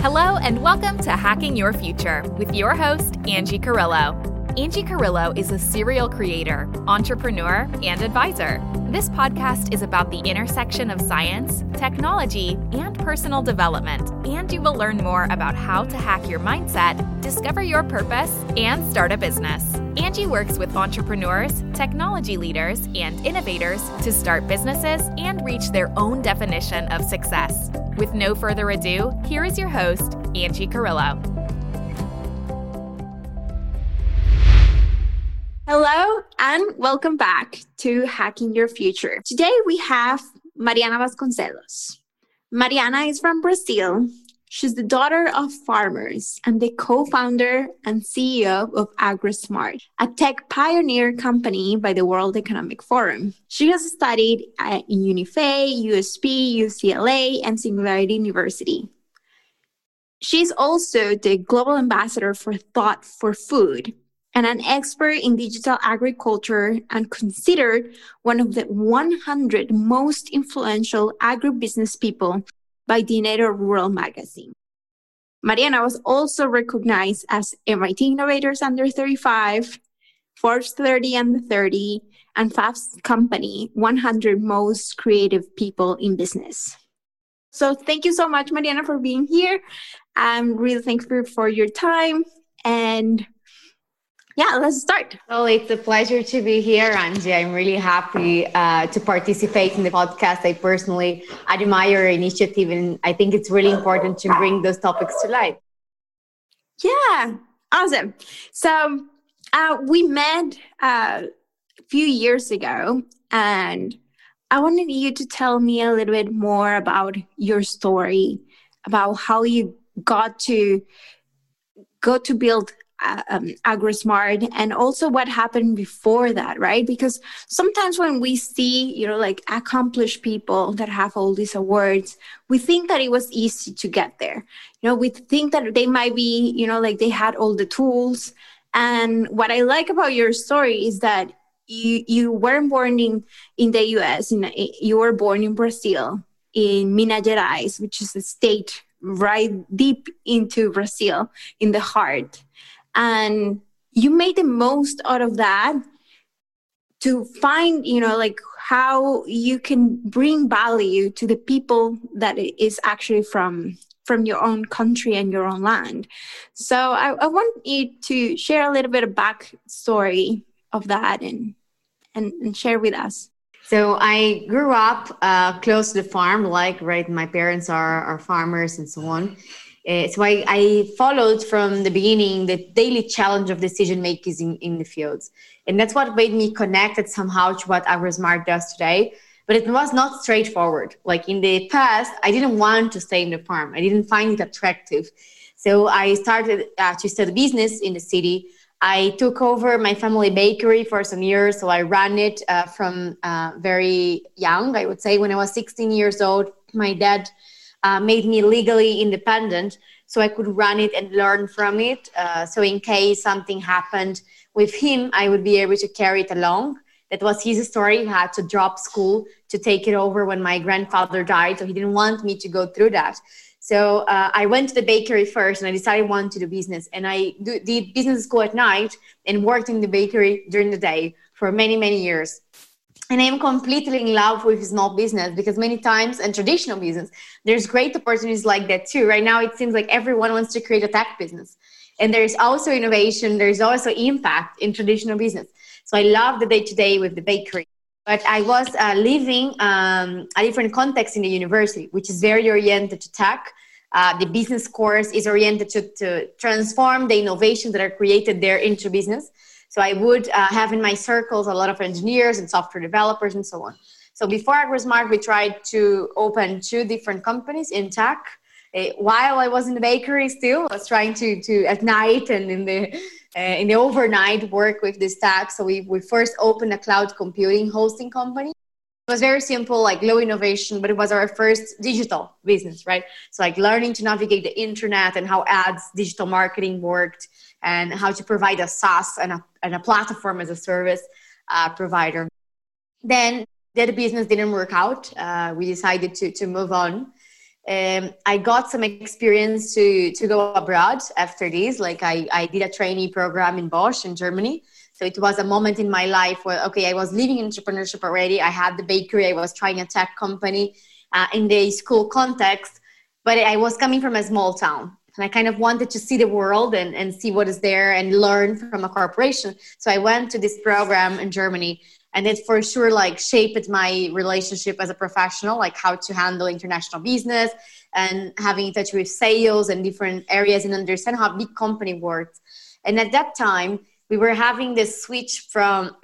Hello and welcome to Hacking Your Future with your host, Angie Carrillo. Angie Carrillo is a serial creator, entrepreneur, and advisor. This podcast is about the intersection of science, technology, and personal development, and you will learn more about how to hack your mindset, discover your purpose, and start a business. Angie works with entrepreneurs, technology leaders, and innovators to start businesses and reach their own definition of success. With no further ado, here is your host, Angie Carrillo. Hello and welcome back to Hacking Your Future. Today we have Mariana Vasconcelos. Mariana is from Brazil. She's the daughter of farmers and the co-founder and CEO of AgriSmart, a tech pioneer company by the World Economic Forum. She has studied in Unifei, USP, UCLA, and Singularity University. She's also the global ambassador for Thought for Food and an expert in digital agriculture, and considered one of the 100 most influential agribusiness people by Dinero Rural Magazine. Mariana was also recognized as MIT Innovators Under 35, Forbes 30 Under 30, and Fast Company, 100 Most Creative People in Business. So thank you so much, Mariana, for being here. I'm really thankful for your time. And yeah, let's start. Well, it's a pleasure to be here, Angie. I'm really happy to participate in the podcast. I personally admire your initiative, and I think it's really important to bring those topics to life. Yeah, awesome. So we met a few years ago, and I wanted you to tell me a little bit more about your story, about how you got to build AgriSmart, and also what happened before that, right? Because sometimes when we see, like accomplished people that have all these awards, we think that it was easy to get there. We think that they might be, like they had all the tools. And what I like about your story is that you weren't born in the US, you were born in Brazil, in Minas Gerais, which is a state right deep into Brazil, in the heart. And you made the most out of that to find, how you can bring value to the people that is actually from your own country and your own land. So I want you to share a little bit of backstory of that and share with us. So I grew up close to the farm, my parents are farmers and so on. So I followed from the beginning the daily challenge of decision makers in the fields. And that's what made me connected somehow to what AgriSmart does today. But it was not straightforward. In the past, I didn't want to stay in the farm. I didn't find it attractive. So I started to study business in the city. I took over my family bakery for some years. So I ran it from very young, I would say. When I was 16 years old, my dad made me legally independent so I could run it and learn from it. So in case something happened with him, I would be able to carry it along. That was his story. He had to drop school to take it over when my grandfather died. So he didn't want me to go through that. So I went to the bakery first and I decided I wanted to do business. And I did business school at night and worked in the bakery during the day for many, many years. And I'm completely in love with small business because many times, and traditional business, there's great opportunities like that too. Right now, it seems like everyone wants to create a tech business. And there's also innovation. There's also impact in traditional business. So I love the day-to-day with the bakery. But I was living a different context in the university, which is very oriented to tech. The business course is oriented to transform the innovations that are created there into business. So I would have in my circles a lot of engineers and software developers and so on. So before AgriSmart, we tried to open 2 different companies in tech. While I was in the bakery still, I was trying to at night and in the overnight work with this tech. So we first opened a cloud computing hosting company. It was very simple, low innovation, but it was our first digital business, right? So learning to navigate the internet and how ads, digital marketing worked, and how to provide a SaaS and a platform as a service provider. Then that business didn't work out. We decided to move on. I got some experience to go abroad after this. Like I did a trainee program in Bosch in Germany. So it was a moment in my life where, okay, I was living entrepreneurship already. I had the bakery. I was trying a tech company in the school context, but I was coming from a small town. And I kind of wanted to see the world and see what is there and learn from a corporation. So I went to this program in Germany, and it for sure like shaped my relationship as a professional, like how to handle international business and having in touch with sales and different areas and understand how big company works. And at that time, we were having this switch from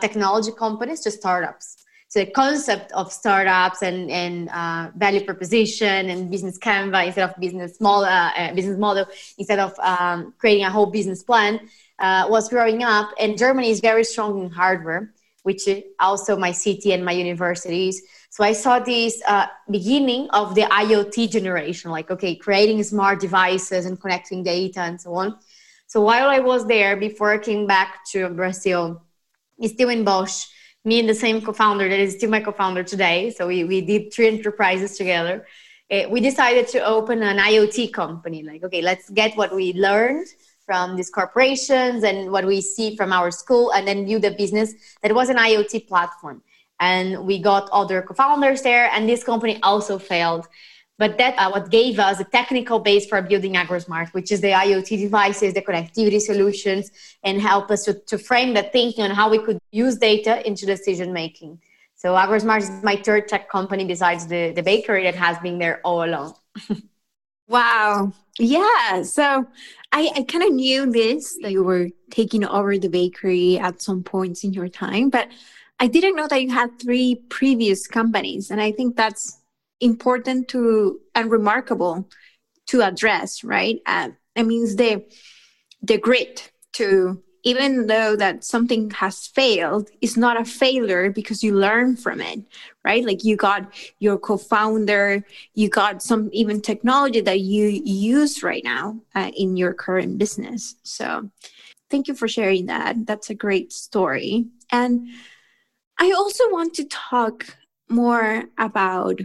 technology companies to startups. So the concept of startups and value proposition and business Canva instead of business model, instead of creating a whole business plan was growing up. And Germany is very strong in hardware, which is also my city and my universities. So I saw this beginning of the IoT generation, like, okay, creating smart devices and connecting data and so on. So while I was there, before I came back to Brazil, still in Bosch, me and the same co-founder that is still my co-founder today. So we did three enterprises together. We decided to open an IoT company. Like, okay, let's get what we learned from these corporations and what we see from our school and then build a business that was an IoT platform. And we got other co-founders there, and this company also failed. But that what gave us a technical base for building AgriSmart, which is the IoT devices, the connectivity solutions, and help us to frame the thinking on how we could use data into decision-making. So AgriSmart is my third tech company besides the bakery that has been there all along. Wow. Yeah. So I kind of knew this, that you were taking over the bakery at some points in your time, but I didn't know that you had three previous companies. And I think that's important to and remarkable to address, right? I mean, it's the grit to, even though that something has failed, it's not a failure because you learn from it, right? Like you got your co-founder, you got some even technology that you use right now in your current business. So thank you for sharing that. That's a great story. And I also want to talk more about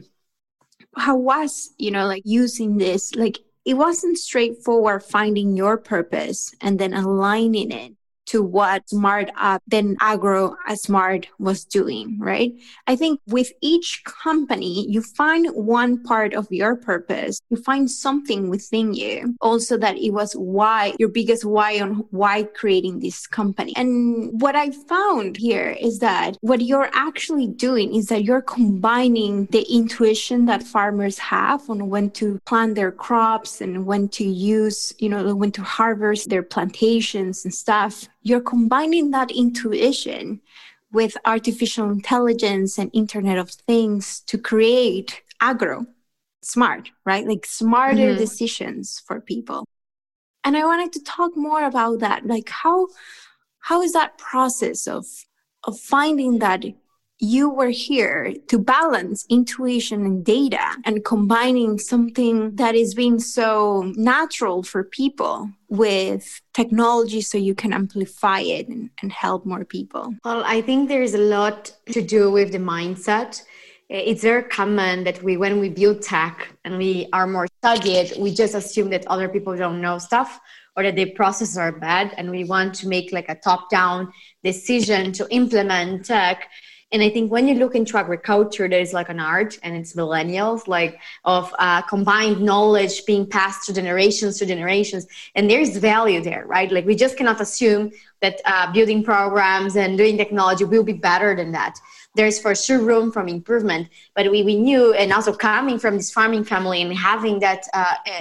how was, like using this, like it wasn't straightforward finding your purpose and then aligning it to what Smart Up, then AgriSmart was doing, right? I think with each company, you find one part of your purpose, you find something within you. Also that it was why, your biggest why on why creating this company. And what I found here is that what you're actually doing is that you're combining the intuition that farmers have on when to plant their crops and when to use, when to harvest their plantations and stuff. You're combining that intuition with artificial intelligence and Internet of Things to create AgriSmart, right? Like smarter decisions for people. And I wanted to talk more about that. Like how is that process of finding that you were here to balance intuition and data and combining something that is being so natural for people with technology so you can amplify it and help more people? Well, I think there is a lot to do with the mindset. It's very common that when we build tech and we are more studied, we just assume that other people don't know stuff or that the processes are bad. And we want to make like a top-down decision to implement tech. And I think when you look into agriculture, there is like an art, and it's millennials, like of combined knowledge being passed to generations. And there's value there, right? Like we just cannot assume that building programs and doing technology will be better than that. There's for sure room for improvement, but we knew, and also coming from this farming family and having that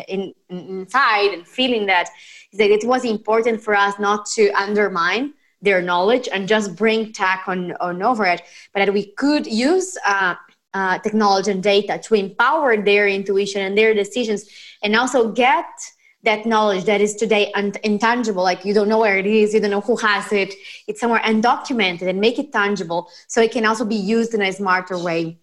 inside and feeling that it was important for us not to undermine their knowledge and just bring tech on over it, but that we could use technology and data to empower their intuition and their decisions, and also get that knowledge that is today intangible, like you don't know where it is, you don't know who has it, it's somewhere undocumented, and make it tangible so it can also be used in a smarter way.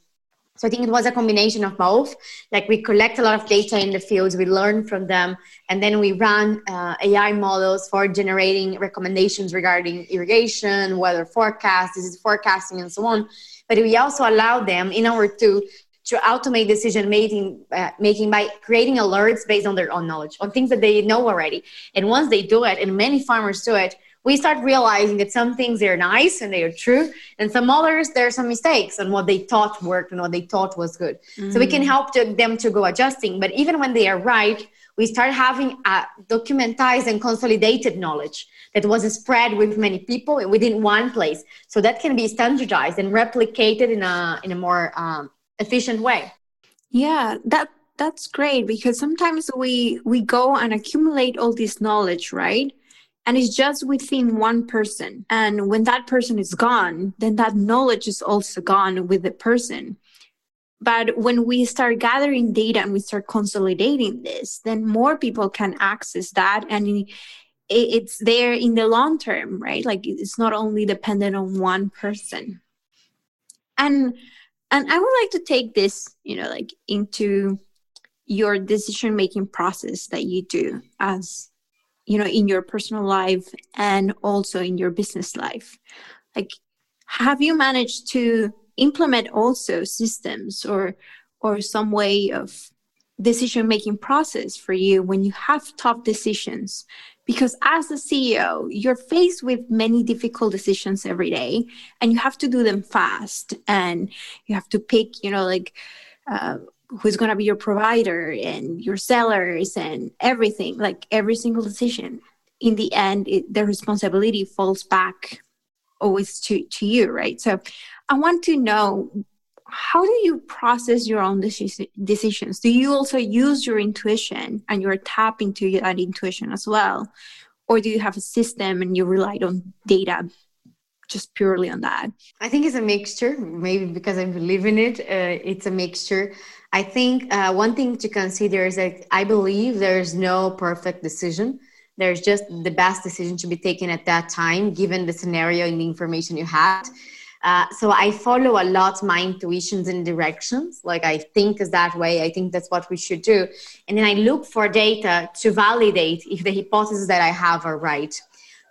So I think it was a combination of both. Like we collect a lot of data in the fields, we learn from them, and then we run AI models for generating recommendations regarding irrigation, weather forecasts, disease forecasting, and so on. But we also allow them in order to to automate decision-making by creating alerts based on their own knowledge, on things that they know already. And once they do it, and many farmers do it, we start realizing that some things are nice and they are true, and some others, there are some mistakes on what they thought worked and what they thought was good. Mm-hmm. So we can help them to go adjusting. But even when they are right, we start having a documentized and consolidated knowledge that was spread with many people within one place. So that can be standardized and replicated in a more efficient way. Yeah, that's great, because sometimes we go and accumulate all this knowledge, right? And it's just within one person. And when that person is gone, then that knowledge is also gone with the person. But when we start gathering data and we start consolidating this, then more people can access that. And it's there in the long term, right? Like, it's not only dependent on one person. And I would like to take this, into your decision-making process that you do as, in your personal life and also in your business life. Like, have you managed to implement also systems or some way of decision-making process for you when you have tough decisions? Because as a CEO, you're faced with many difficult decisions every day, and you have to do them fast, and you have to pick, who's going to be your provider and your sellers and everything, like every single decision. In the end, the responsibility falls back always to you, right? So I want to know, how do you process your own decisions? Do you also use your intuition and you're tapping into that intuition as well? Or do you have a system and you relied on data just purely on that? I think it's a mixture, maybe because I believe in it. It's a mixture. I think one thing to consider is that I believe there's no perfect decision. There's just the best decision to be taken at that time, given the scenario and the information you had. So I follow a lot my intuitions and directions. Like, I think is that way. I think that's what we should do. And then I look for data to validate if the hypotheses that I have are right.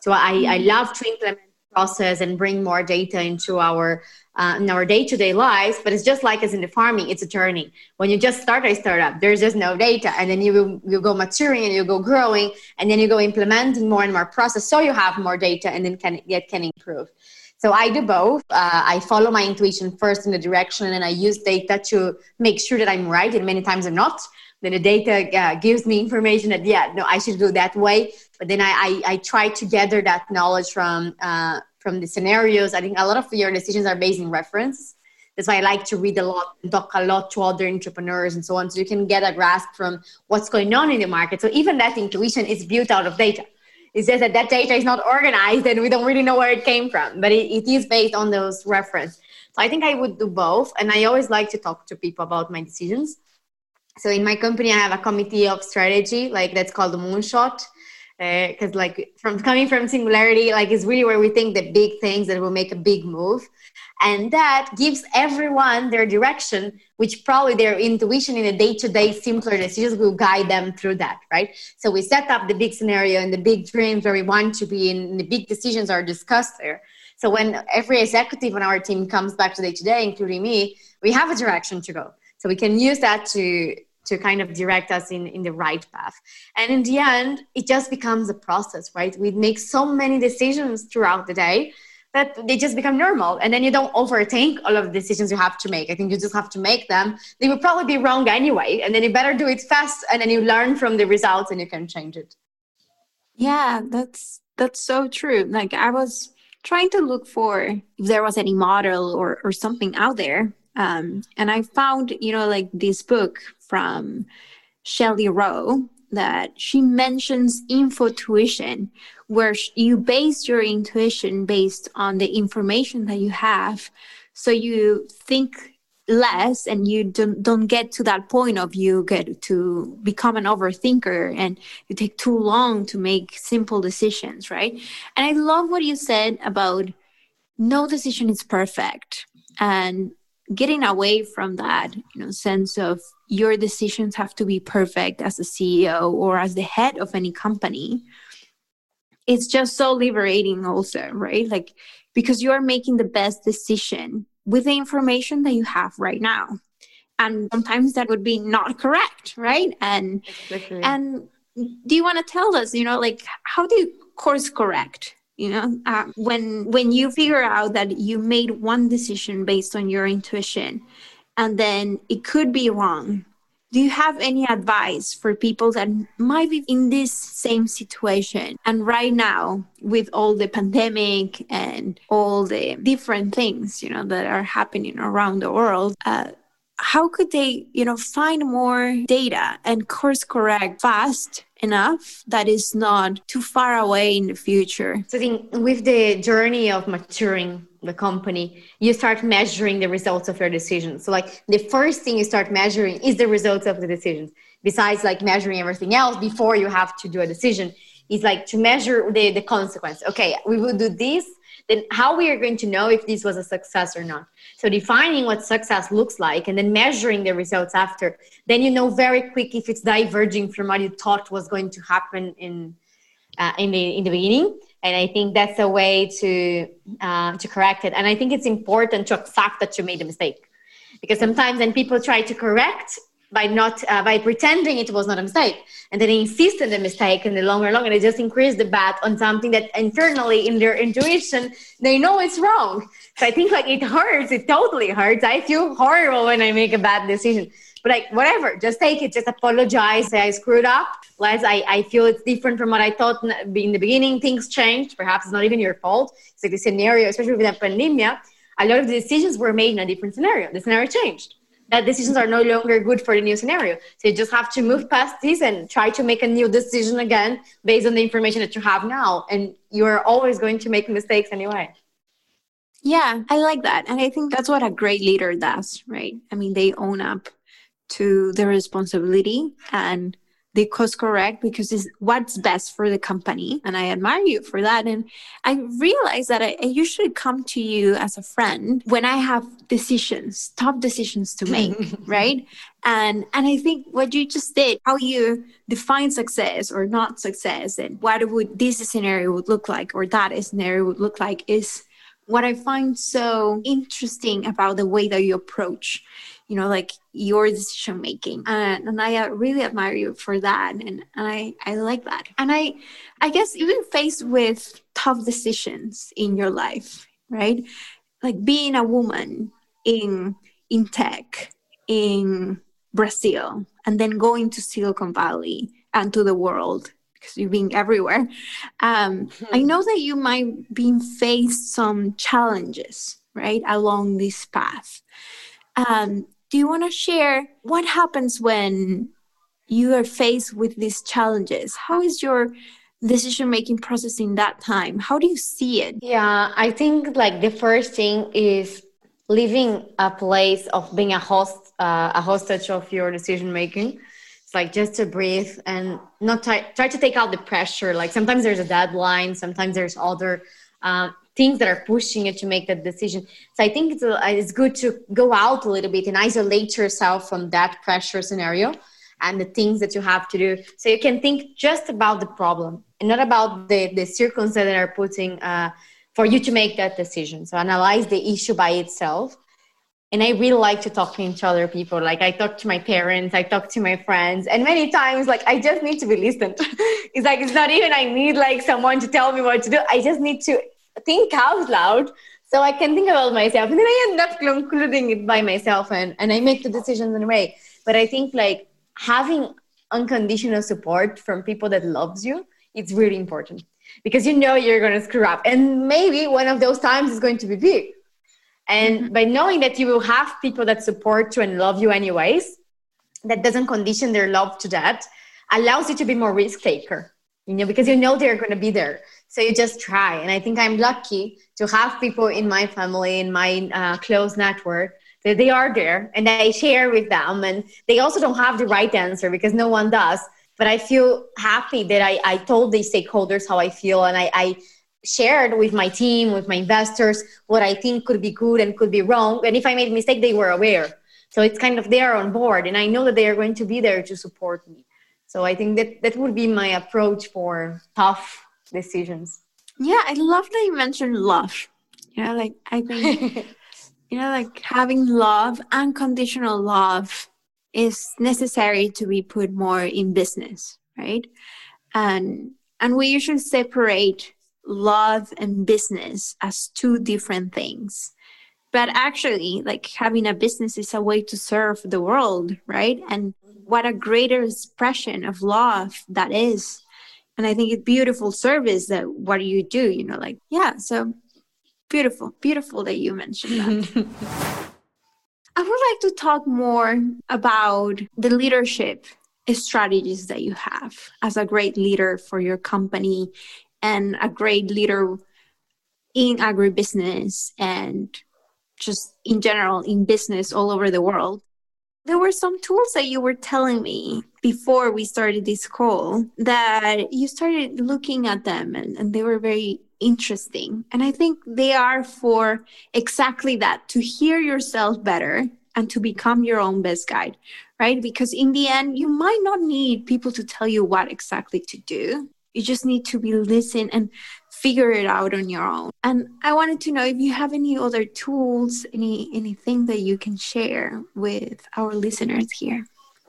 So I love to implement process and bring more data into our day-to-day lives, but it's just like as in the farming, it's a journey. When you just start a startup, there's just no data, and then you go maturing and you go growing, and then you go implementing more and more process, so you have more data and then can improve. So I do both. I follow my intuition first in the direction, and I use data to make sure that I'm right, and many times I'm not. Then the data gives me information that, I should do that way. But then I try to gather that knowledge from the scenarios. I think a lot of your decisions are based on reference. That's why I like to read a lot and talk a lot to other entrepreneurs and so on, so you can get a grasp from what's going on in the market. So even that intuition is built out of data. It's just that data is not organized and we don't really know where it came from, but it is based on those references. So I think I would do both. And I always like to talk to people about my decisions. So in my company, I have a committee of strategy, that's called the moonshot. Because coming from Singularity, it's really where we think the big things that will make a big move. And that gives everyone their direction, which probably their intuition in a day-to-day simpler decisions will guide them through that, right? So we set up the big scenario and the big dreams where we want to be, and the big decisions are discussed there. So when every executive on our team comes back to day-to-day, including me, we have a direction to go. So we can use that to kind of direct us in the right path. And in the end, it just becomes a process, right? We make so many decisions throughout the day that they just become normal. And then you don't overthink all of the decisions you have to make. I think you just have to make them. They will probably be wrong anyway. And then you better do it fast. And then you learn from the results and you can change it. Yeah, that's so true. I was trying to look for if there was any model or something out there. And I found, this book from Shelly Rowe that she mentions infotuition, where you base your intuition based on the information that you have. So you think less and you don't get to that point of you get to become an overthinker and you take too long to make simple decisions, right? And I love what you said about no decision is perfect. And getting away from that, sense of your decisions have to be perfect as a CEO or as the head of any company. It's just so liberating also, right? Because you are making the best decision with the information that you have right now. And sometimes that would be not correct, right? And exactly. And do you want to tell us, you know, like, how do you course correct? You know, when you figure out that you made one decision based on your intuition, and then it could be wrong. Do you have any advice for people that might be in this same situation? And right now, with all the pandemic and all the different things, you know, that are happening around the world, how could they, you know, find more data and course correct fast enough that is not too far away in the future? So I think with the journey of maturing the company, you start measuring the results of your decisions. So like the first thing you start measuring is the results of the decisions. Besides like measuring everything else before you have to do a decision, is like to measure the consequence. Okay, we will do this, then how we are going to know if this was a success or not. So defining what success looks like and then measuring the results after, then you know very quick if it's diverging from what you thought was going to happen in the beginning. And I think that's a way to correct it. And I think it's important to accept that you made a mistake, because sometimes then people try to correct by not by pretending it was not a mistake, and then they insist on the mistake, and the longer they just increase the bet on something that internally in their intuition they know it's wrong. So I think like it hurts, it totally hurts. I feel horrible when I make a bad decision, but like whatever, just take it, just apologize, say I screwed up. Plus, I feel it's different from what I thought in the beginning. Things changed, perhaps it's not even your fault. It's like the scenario, especially with the pandemic, a lot of the decisions were made in a different scenario. The scenario changed. That decisions are no longer good for the new scenario. So you just have to move past this and try to make a new decision again based on the information that you have now. And you're always going to make mistakes anyway. Yeah, I like that. And I think that's what a great leader does, right? I mean, they own up to their responsibility and they course correct because it's what's best for the company. And I admire you for that. And I realize that I usually come to you as a friend when I have decisions, tough decisions to make, right? And I think what you just did, how you define success or not success and what would this scenario would look like or that scenario would look like is what I find so interesting about the way that you approach, you know, like your decision making. And I really admire you for that. And I like that. And I guess even faced with tough decisions in your life, right? Like being a woman in tech, in Brazil, and then going to Silicon Valley and to the world. You've been everywhere. I know that you might be faced some challenges, right, along this path. Do you want to share what happens when you are faced with these challenges? How is your decision-making process in that time? How do you see it? Yeah, I think like the first thing is leaving a place of being a hostage of your decision-making. It's like just to breathe and not try to take out the pressure. Like sometimes there's a deadline, sometimes there's other things that are pushing you to make that decision. So I think it's good to go out a little bit and isolate yourself from that pressure scenario and the things that you have to do. So you can think just about the problem and not about the circumstances that are putting for you to make that decision. So analyze the issue by itself. And I really like to talk to other people. Like I talk to my parents, I talk to my friends, and many times, like I just need to be listened. It's like, it's not even I need like someone to tell me what to do. I just need to think out loud so I can think about myself. And then I end up concluding it by myself and I make the decisions in a way. But I think like having unconditional support from people that loves you, it's really important because you know you're going to screw up. And maybe one of those times is going to be big. And by knowing that you will have people that support you and love you anyways, that doesn't condition their love to that, allows you to be more risk taker, you know, because you know they're going to be there. So you just try. And I think I'm lucky to have people in my family, in my close network, that they are there and I share with them. And they also don't have the right answer because no one does. But I feel happy that I told these stakeholders how I feel and I shared with my team, with my investors, what I think could be good and could be wrong. And if I made a mistake, they were aware. So it's kind of, they are on board and I know that they are going to be there to support me. So I think that would be my approach for tough decisions. Yeah, I love that you mentioned love. You know, like I think You know, like having love, unconditional love is necessary to be put more in business, right? And we usually separate love and business as two different things. But actually, like having a business is a way to serve the world, right? And what a greater expression of love that is. And I think it's beautiful service that what you do, you know, like, yeah, so beautiful that you mentioned that. I would like to talk more about the leadership strategies that you have as a great leader for your company and a great leader in agribusiness and just in general in business all over the world. There were some tools that you were telling me before we started this call that you started looking at them and they were very interesting. And I think they are for exactly that, to hear yourself better and to become your own best guide, right? Because in the end, you might not need people to tell you what exactly to do. You just need to be listening and figure it out on your own. And I wanted to know if you have any other tools, anything that you can share with our listeners here.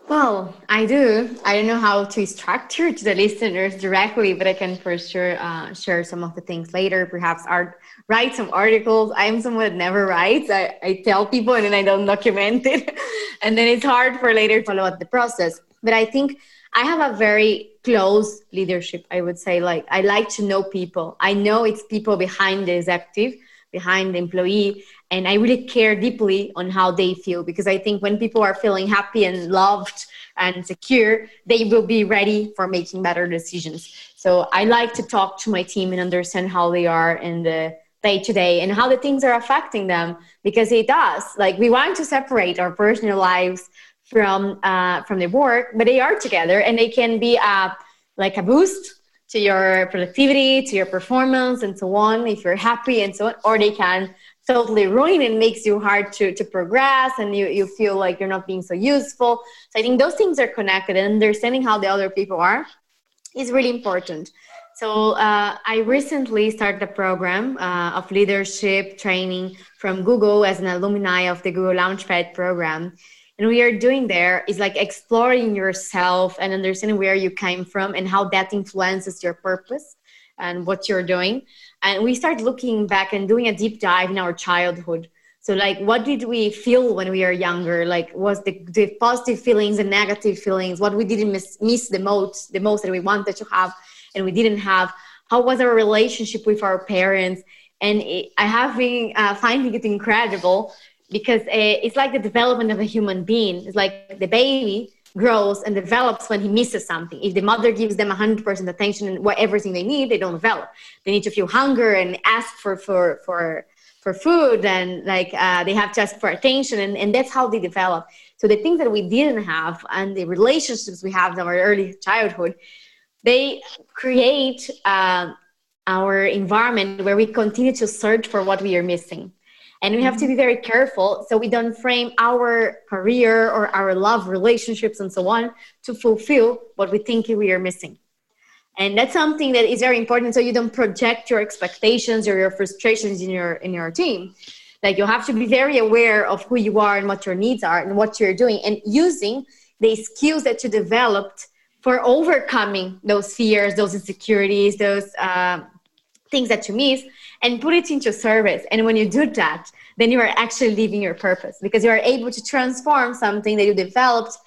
Well, I do. I don't know how to structure to the listeners directly, but I can for sure share some of the things later, perhaps write some articles. I'm someone that never writes. I tell people and then I don't document it. And then it's hard for later to follow up the process. But I think I have a very close leadership, I would say. Like, I like to know people. I know it's people behind the executive, behind the employee, and I really care deeply on how they feel, because I think when people are feeling happy and loved and secure, they will be ready for making better decisions. So I like to talk to my team and understand how they are in the day-to-day and how the things are affecting them, because it does. Like, we want to separate our personal lives from the work, but they are together and they can be like a boost to your productivity, to your performance, and so on, if you're happy and so on, or they can totally ruin and makes you hard to progress and you feel like you're not being so useful. So I think those things are connected, and understanding how the other people are is really important. So I recently started a program of leadership training from Google as an alumni of the Google Launchpad program. And we are doing there is like exploring yourself and understanding where you came from and how that influences your purpose and what you're doing. And we start looking back and doing a deep dive in our childhood. So like, what did we feel when we were younger? Like, was the positive feelings and negative feelings, what we didn't miss the most that we wanted to have and we didn't have? How was our relationship with our parents? And I have been finding it incredible, because it's like the development of a human being. It's like the baby grows and develops when he misses something. If the mother gives them 100% attention and everything they need, they don't develop. They need to feel hunger and ask for food, and like they have to ask for attention, and that's how they develop. So the things that we didn't have and the relationships we have in our early childhood, they create our environment where we continue to search for what we are missing. And we have to be very careful so we don't frame our career or our love relationships and so on to fulfill what we think we are missing. And that's something that is very important, so you don't project your expectations or your frustrations in your team. Like, you have to be very aware of who you are and what your needs are and what you're doing, and using the skills that you developed for overcoming those fears, those insecurities, those things that you miss, and put it into service. And when you do that, then you are actually living your purpose, because you are able to transform something that you developed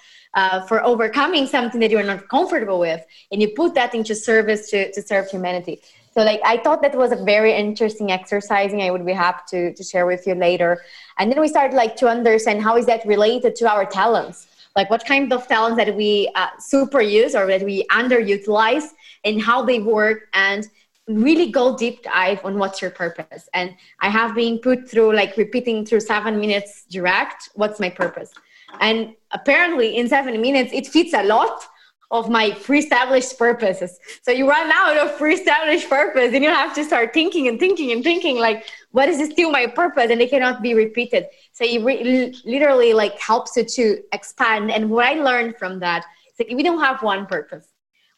for overcoming something that you are not comfortable with, and you put that into service to serve humanity. So like, I thought that was a very interesting exercise, and I would be happy to share with you later. And then we started like to understand how is that related to our talents, like what kind of talents that we super use or that we underutilize and how they work, and really go deep dive on what's your purpose. And I have been put through like repeating through 7 minutes direct, what's my purpose? And apparently in 7 minutes, it fits a lot of my pre-established purposes. So you run out of pre-established purpose and you have to start thinking like, what is still my purpose? And it cannot be repeated. So it literally like helps you to expand. And what I learned from that is that we don't have one purpose.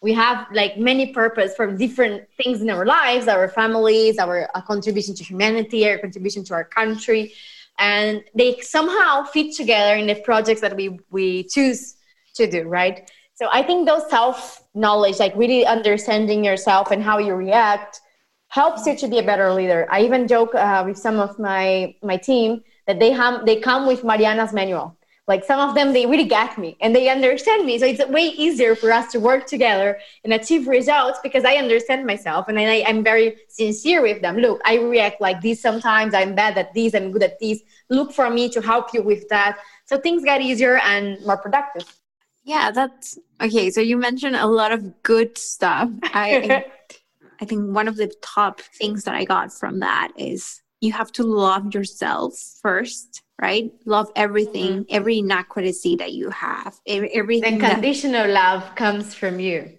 We have like many purposes from different things in our lives, our families, our contribution to humanity, our contribution to our country. and they somehow fit together in the projects that we choose to do, right? So I think those self-knowledge, like really understanding yourself and how you react, helps you to be a better leader. I even joke with some of my team that they come with Mariana's manual. Like some of them, they really get me and they understand me. So it's way easier for us to work together and achieve results because I understand myself and I'm very sincere with them. Look, I react like this sometimes. I'm bad at this. I'm good at this. Look for me to help you with that. So things get easier and more productive. Yeah, that's okay. So you mentioned a lot of good stuff. I think one of the top things that I got from that is you have to love yourself first, right? Love everything, mm-hmm. every inadequacy that you have, everything. The conditional love comes from you.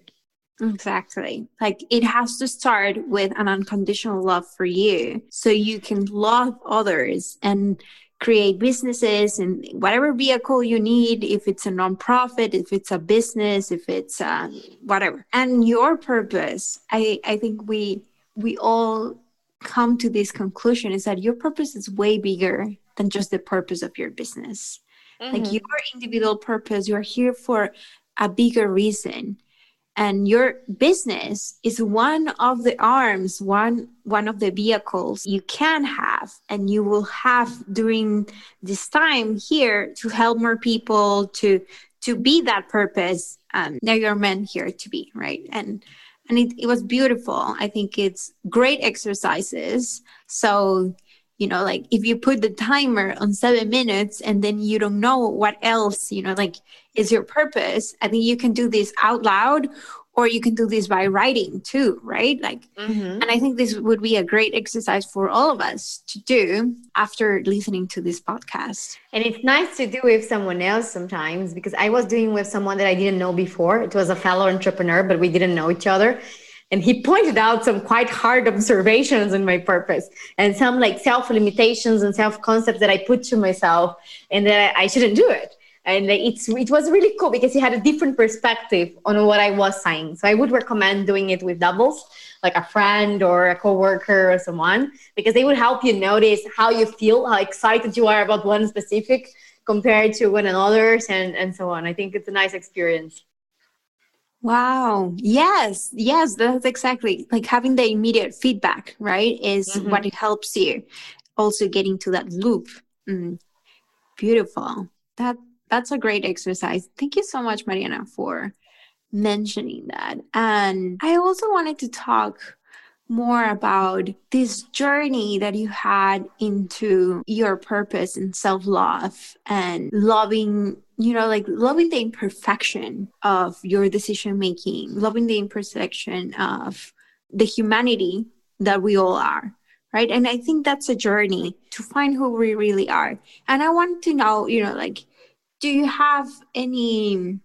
Exactly. Like it has to start with an unconditional love for you so you can love others and create businesses and whatever vehicle you need, if it's a nonprofit, if it's a business, if it's whatever. And your purpose, I think we all come to this conclusion is that your purpose is way bigger than just the purpose of your business. Mm-hmm. Like your individual purpose, you're here for a bigger reason. And your business is one of the arms, one of the vehicles you can have and you will have during this time here to help more people to be that purpose that you're meant here to be, right? And it was beautiful. I think it's great exercises. So, you know, like if you put the timer on 7 minutes and then you don't know what else, you know, like is your purpose, I think you can do this out loud or you can do this by writing too, right? Like, mm-hmm. and I think this would be a great exercise for all of us to do after listening to this podcast. And it's nice to do with someone else sometimes because I was doing with someone that I didn't know before. It was a fellow entrepreneur, but we didn't know each other. And he pointed out some quite hard observations in my purpose and some like self-limitations and self-concepts that I put to myself and that I shouldn't do it. And it was really cool because he had a different perspective on what I was saying. So I would recommend doing it with doubles, like a friend or a coworker or someone, because they would help you notice how you feel, how excited you are about one specific compared to one another's and so on. I think it's a nice experience. Wow. Yes, that's exactly like having the immediate feedback, right? Is mm-hmm. what it helps you also getting to that loop. Beautiful. That's a great exercise. Thank you so much, Mariana, for mentioning that. And I also wanted to talk more about this journey that you had into your purpose and self-love and loving, you know, like loving the imperfection of your decision-making, loving the imperfection of the humanity that we all are, right? And I think that's a journey to find who we really are. And I want to know, you know, like, do you have any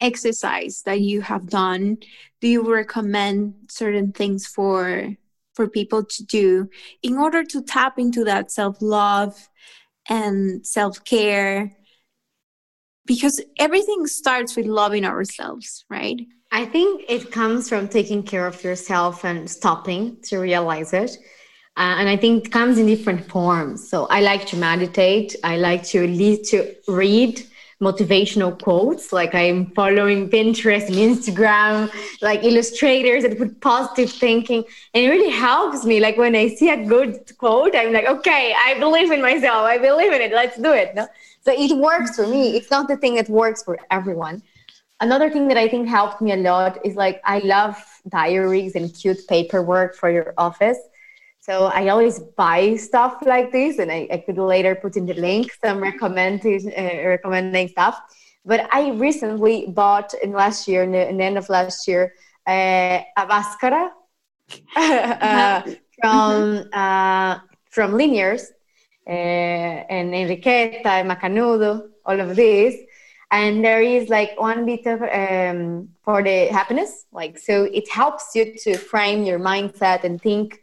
exercise that you have done? Do you recommend certain things for people to do in order to tap into that self-love and self-care? Because everything starts with loving ourselves, right? I think it comes from taking care of yourself and stopping to realize it. And I think it comes in different forms. So I like to meditate. I like to read motivational quotes. Like I'm following Pinterest and Instagram, like illustrators that put positive thinking. And it really helps me. Like when I see a good quote, I'm like, okay, I believe in myself. I believe in it. Let's do it. No? So it works for me. It's not the thing that works for everyone. Another thing that I think helped me a lot is like I love diaries and cute paperwork for your office. So I always buy stuff like this and I could later put in the link some recommending stuff. But I recently bought in the end of last year, a mascara from Liniers. And Enriqueta, Macanudo, all of these. And there is like one bit of for the happiness. Like, so it helps you to frame your mindset and think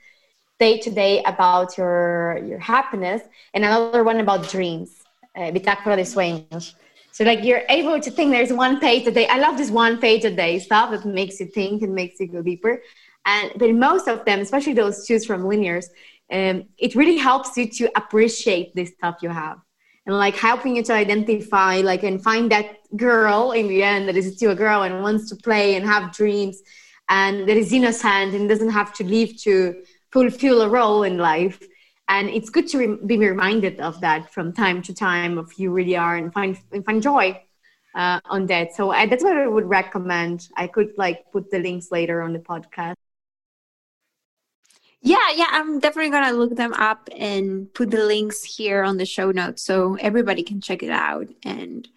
day to day about your happiness. And another one about dreams, bitácora de sueños. So like you're able to think. There's one page a day. I love this one page a day stuff that makes you think and makes you go deeper. But most of them, especially those two from Liniers, it really helps you to appreciate the stuff you have, and like helping you to identify like and find that girl in the end that is still a girl and wants to play and have dreams and that is innocent and doesn't have to live to fulfill a role in life. And it's good to be reminded of that from time to time of you really are, and find joy on that. So that's what I would recommend. I could like put the links later on the podcast. Yeah, I'm definitely going to look them up and put the links here on the show notes so everybody can check it out and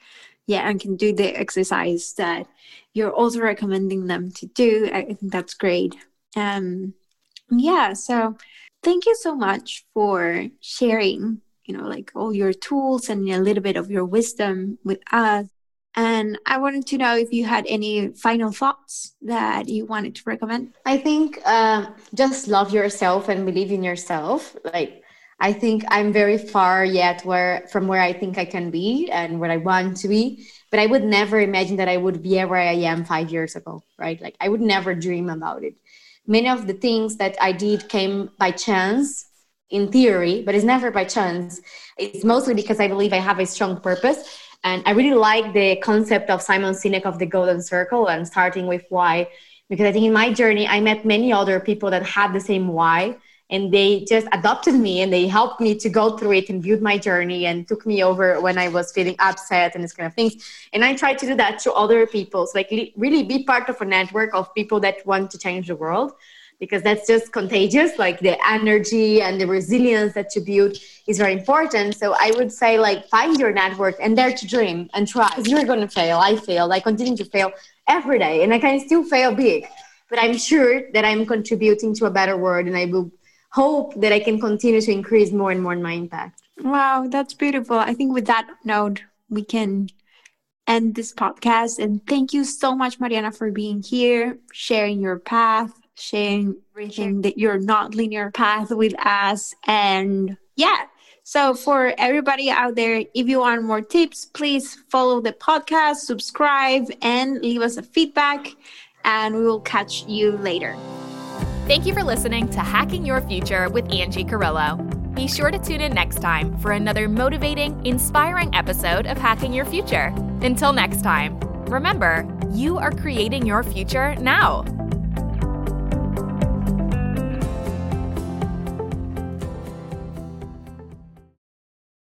can do the exercise that you're also recommending them to do. I think that's great. So thank you so much for sharing, all your tools and a little bit of your wisdom with us. And I wanted to know if you had any final thoughts that you wanted to recommend. I think just love yourself and believe in yourself. I think I'm very far yet from where I think I can be and where I want to be. But I would never imagine that I would be where I am 5 years ago, right? I would never dream about it. Many of the things that I did came by chance in theory, but it's never by chance. It's mostly because I believe I have a strong purpose. And I really like the concept of Simon Sinek of the Golden Circle and starting with why, because I think in my journey, I met many other people that had the same why, and they just adopted me and they helped me to go through it and build my journey and took me over when I was feeling upset and this kind of things. And I try to do that to other people. So really be part of a network of people that want to change the world, because that's just contagious. The energy and the resilience that you build is very important. So I would say find your network and dare to dream and try. You're going to fail. I failed. I continue to fail every day, and I can still fail big, but I'm sure that I'm contributing to a better world, and I will hope that I can continue to increase more and more in my impact. Wow, that's beautiful. I think with that note, we can end this podcast. And thank you so much, Mariana, for being here, sharing your path, sharing everything that your non-linear path with us. And so for everybody out there, if you want more tips, please follow the podcast, subscribe, and leave us a feedback. And we will catch you later. Thank you for listening to Hacking Your Future with Angie Carrillo. Be sure to tune in next time for another motivating, inspiring episode of Hacking Your Future. Until next time, remember, you are creating your future now.